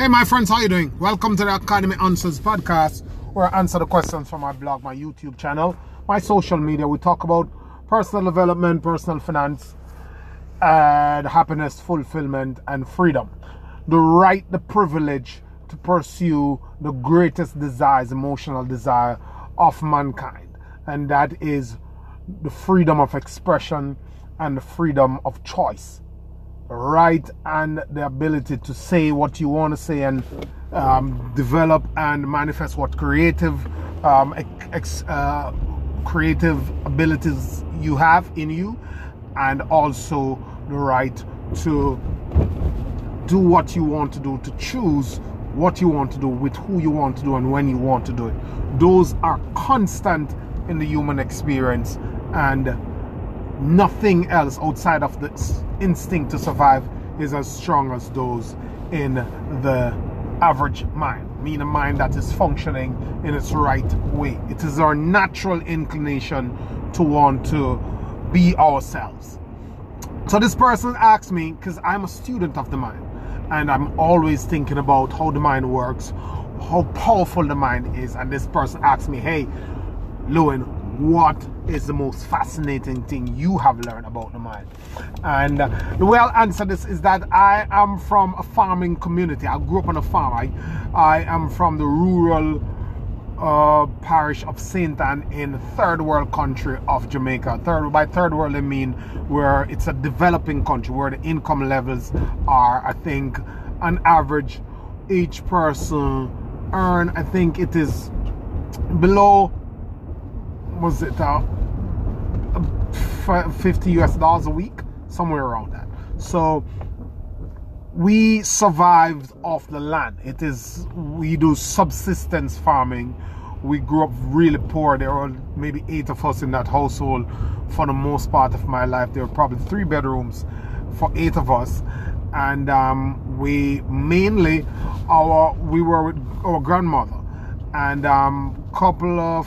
Hey my friends, how you doing? Welcome to the Academy Answers Podcast, where I answer the questions from my blog, my YouTube channel, my social media. We talk about personal development, personal finance, and happiness, fulfillment, and freedom. The right, the privilege to pursue the greatest desires, emotional desire of mankind. And that is the freedom of expression and the freedom of choice. Right, and the ability to say what you want to say and develop and manifest what creative abilities you have in you, and also the right to do what you want to do, to choose what you want to do, with who you want to do, and when you want to do it. Those are constant in the human experience, and nothing else outside of the instinct to survive is as strong as those in the average mind, meaning a mind that is functioning in its right way. It is our natural inclination to want to be ourselves. So this person asked me, because I'm a student of the mind, and I'm always thinking about how the mind works, how powerful the mind is, and this person asked me, hey, Lewin, what is the most fascinating thing you have learned about the mind? And the way I'll answer this is that I am from a farming community. I grew up on a farm. I am from the rural parish of Saint Ann in third world country of Jamaica. By third world I mean where it's a developing country, where the income levels are, I think, on average, each person earn, I think it is below $50 a week, somewhere around that. So we survived off the land. We do subsistence farming. We grew up really poor. There were maybe 8 of us in that household for the most part of my life. There were probably 3 bedrooms for 8 of us, and we were with our grandmother. And a couple of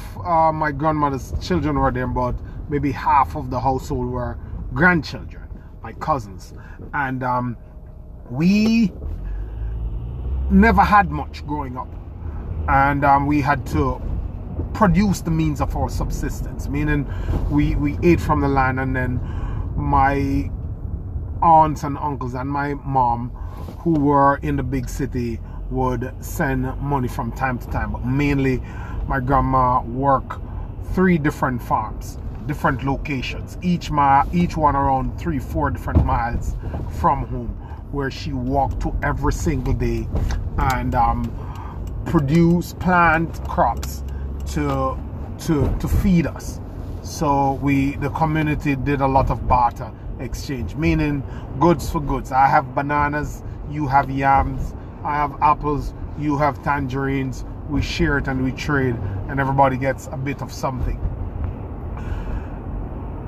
my grandmother's children were there, but maybe half of the household were grandchildren, my cousins. And we never had much growing up. And we had to produce the means of our subsistence, meaning we ate from the land. And then my aunts and uncles and my mom, who were in the big city, would send money from time to time, but mainly my grandma worked 3 different farms, different locations, each one around 3-4 different miles from home, where she walked to every single day and plant crops to feed us. So the community did a lot of barter exchange, meaning goods for goods. I have bananas, you have yams, I have apples, you have tangerines. We share it and we trade, and everybody gets a bit of something.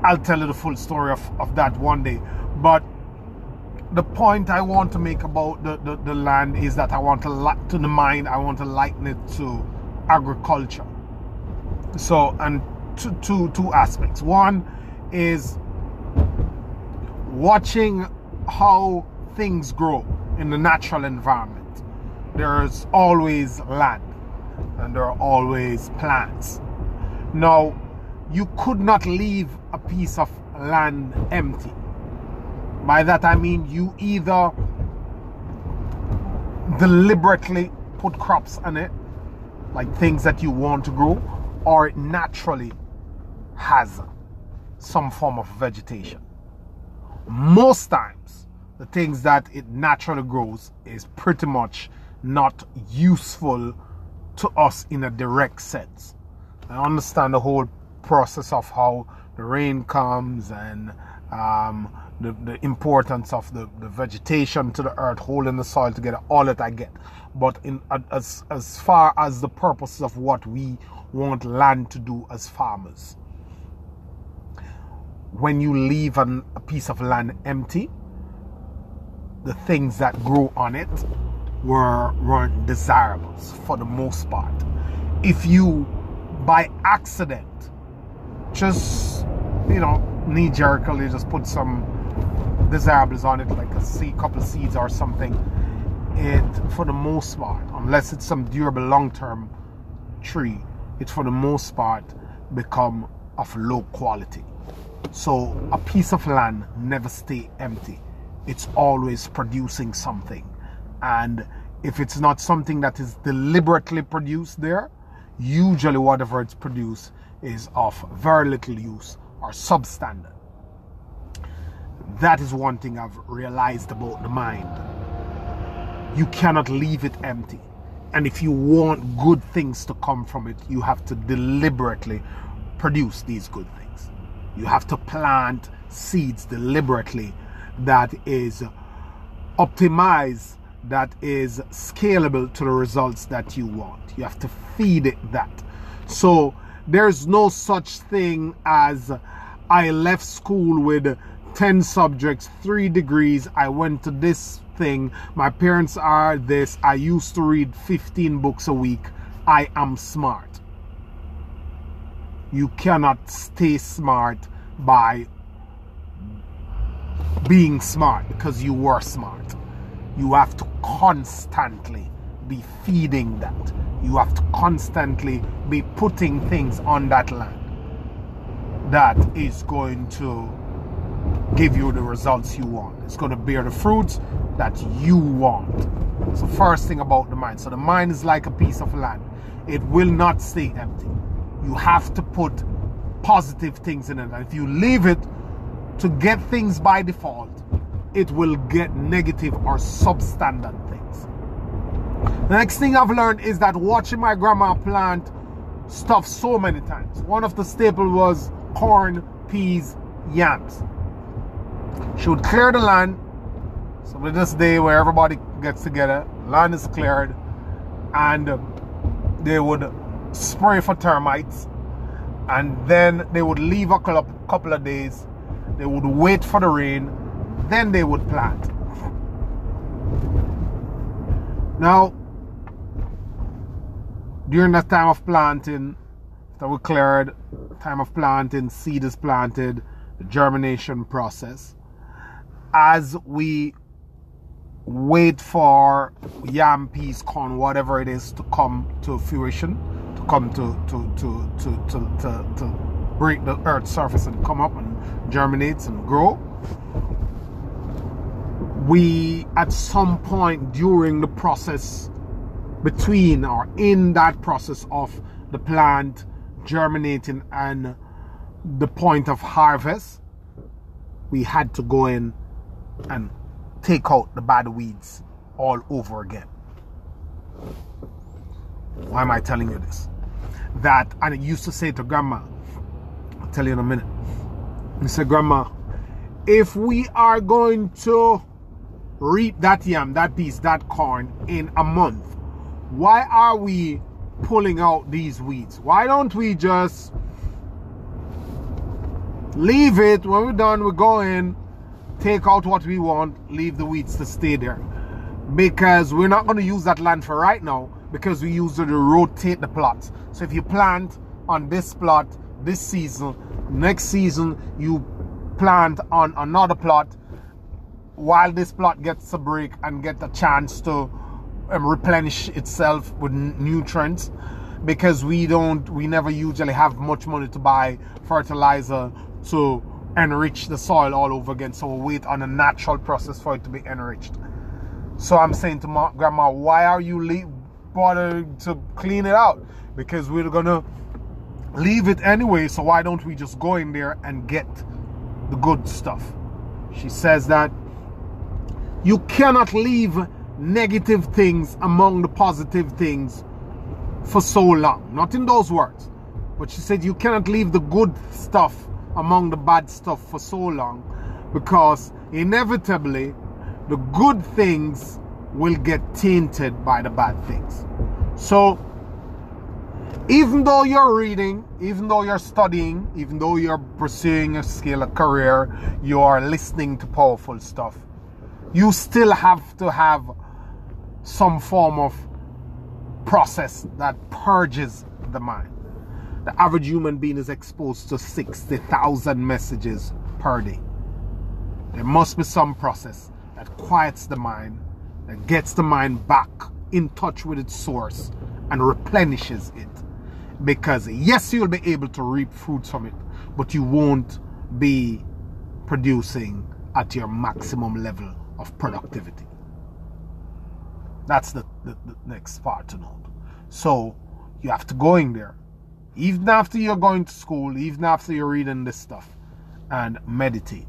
I'll tell you the full story of that one day. But the point I want to make about the land is that I want to the mind, I want to liken it to agriculture. So, and two aspects. One is watching how things grow in the natural environment. There's always land and there are always plants. Now, you could not leave a piece of land empty. By that I mean you either deliberately put crops on it, like things that you want to grow, or it naturally has some form of vegetation. Most times, the things that it naturally grows is pretty much not useful to us in a direct sense. I understand the whole process of how the rain comes and the importance of the vegetation to the earth, holding the soil together, all that I get. But as far as the purposes of what we want land to do as farmers, when you leave a piece of land empty, the things that grow on it weren't desirables for the most part. If you by accident just knee-jerkily just put some desirables on it, like a couple of seeds or something, it for the most part, unless it's some durable long-term tree, it's for the most part become of low quality. So a piece of land never stay empty. It's always producing something. And if it's not something that is deliberately produced there, usually whatever it's produced is of very little use or substandard. That is one thing I've realized about the mind. You cannot leave it empty. And if you want good things to come from it, you have to deliberately produce these good things. You have to plant seeds deliberately that is optimized, that is scalable to the results that you want. You have to feed it that. So there's no such thing as I left school with 10 subjects, 3 degrees, I went to this thing, my parents are this, I used to read 15 books a week, I am smart. You cannot stay smart by being smart because you were smart. You have to constantly be feeding that. You have to constantly be putting things on that land that is going to give you the results you want. It's going to bear the fruits that you want. It's the first thing about the mind. So the mind is like a piece of land. It will not stay empty. You have to put positive things in it. And if you leave it to get things by default, it will get negative or substandard things. The next thing I've learned is that watching my grandma plant stuff so many times. One of the staples was corn, peas, yams. She would clear the land. So with this day where everybody gets together, land is cleared, and they would spray for termites, and then they would leave a couple of days. They would wait for the rain, then they would plant. Now, during that time of planting, that we cleared, time of planting, seed is planted, the germination process. As we wait for yam, peas, corn, whatever it is to come to fruition, to come to break the earth's surface and come up and germinate and grow, we at some point during the process, between or in that process of the plant germinating and the point of harvest, we had to go in and take out the bad weeds all over again. Why am I telling you this? That, and I used to say to Grandma, I'll tell you in a minute. I said, Grandma, if we are going to reap that yam, that piece, that corn in a month, why are we pulling out these weeds? Why don't we just leave it? When we're done, we go in, take out what we want, leave the weeds to stay there, because we're not going to use that land for right now, because we use it to rotate the plots. So if you plant on this plot this season, next season you plant on another plot, while this plot gets a break and get a chance to replenish itself with nutrients, because we never usually have much money to buy fertilizer to enrich the soil all over again. So we'll wait on a natural process for it to be enriched. So I'm saying to my grandma, why are you bothering to clean it out? Because we're gonna leave it anyway, so why don't we just go in there and get the good stuff? She says that you cannot leave negative things among the positive things for so long. Not in those words, but she said you cannot leave the good stuff among the bad stuff for so long, because inevitably the good things will get tainted by the bad things. So even though you're reading, even though you're studying, even though you're pursuing a skill, a career, you are listening to powerful stuff, you still have to have some form of process that purges the mind. The average human being is exposed to 60,000 messages per day. There must be some process that quiets the mind that gets the mind back in touch with its source and replenishes it. Because yes, you'll be able to reap fruits from it, but you won't be producing at your maximum level of productivity. That's the next part to note. So you have to go in there, even after you're going to school, even after you're reading this stuff, and meditate,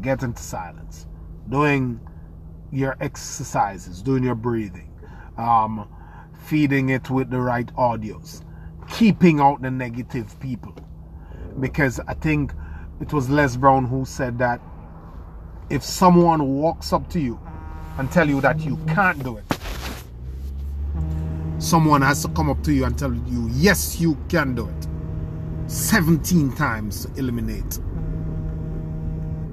get into silence, doing your exercises, doing your breathing, feeding it with the right audios, keeping out the negative people. Because I think it was Les Brown who said that if someone walks up to you and tell you that you can't do it, someone has to come up to you and tell you, yes, you can do it, 17 times to eliminate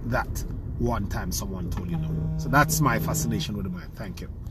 that one time someone told you no. So that's my fascination with the mind. Thank you.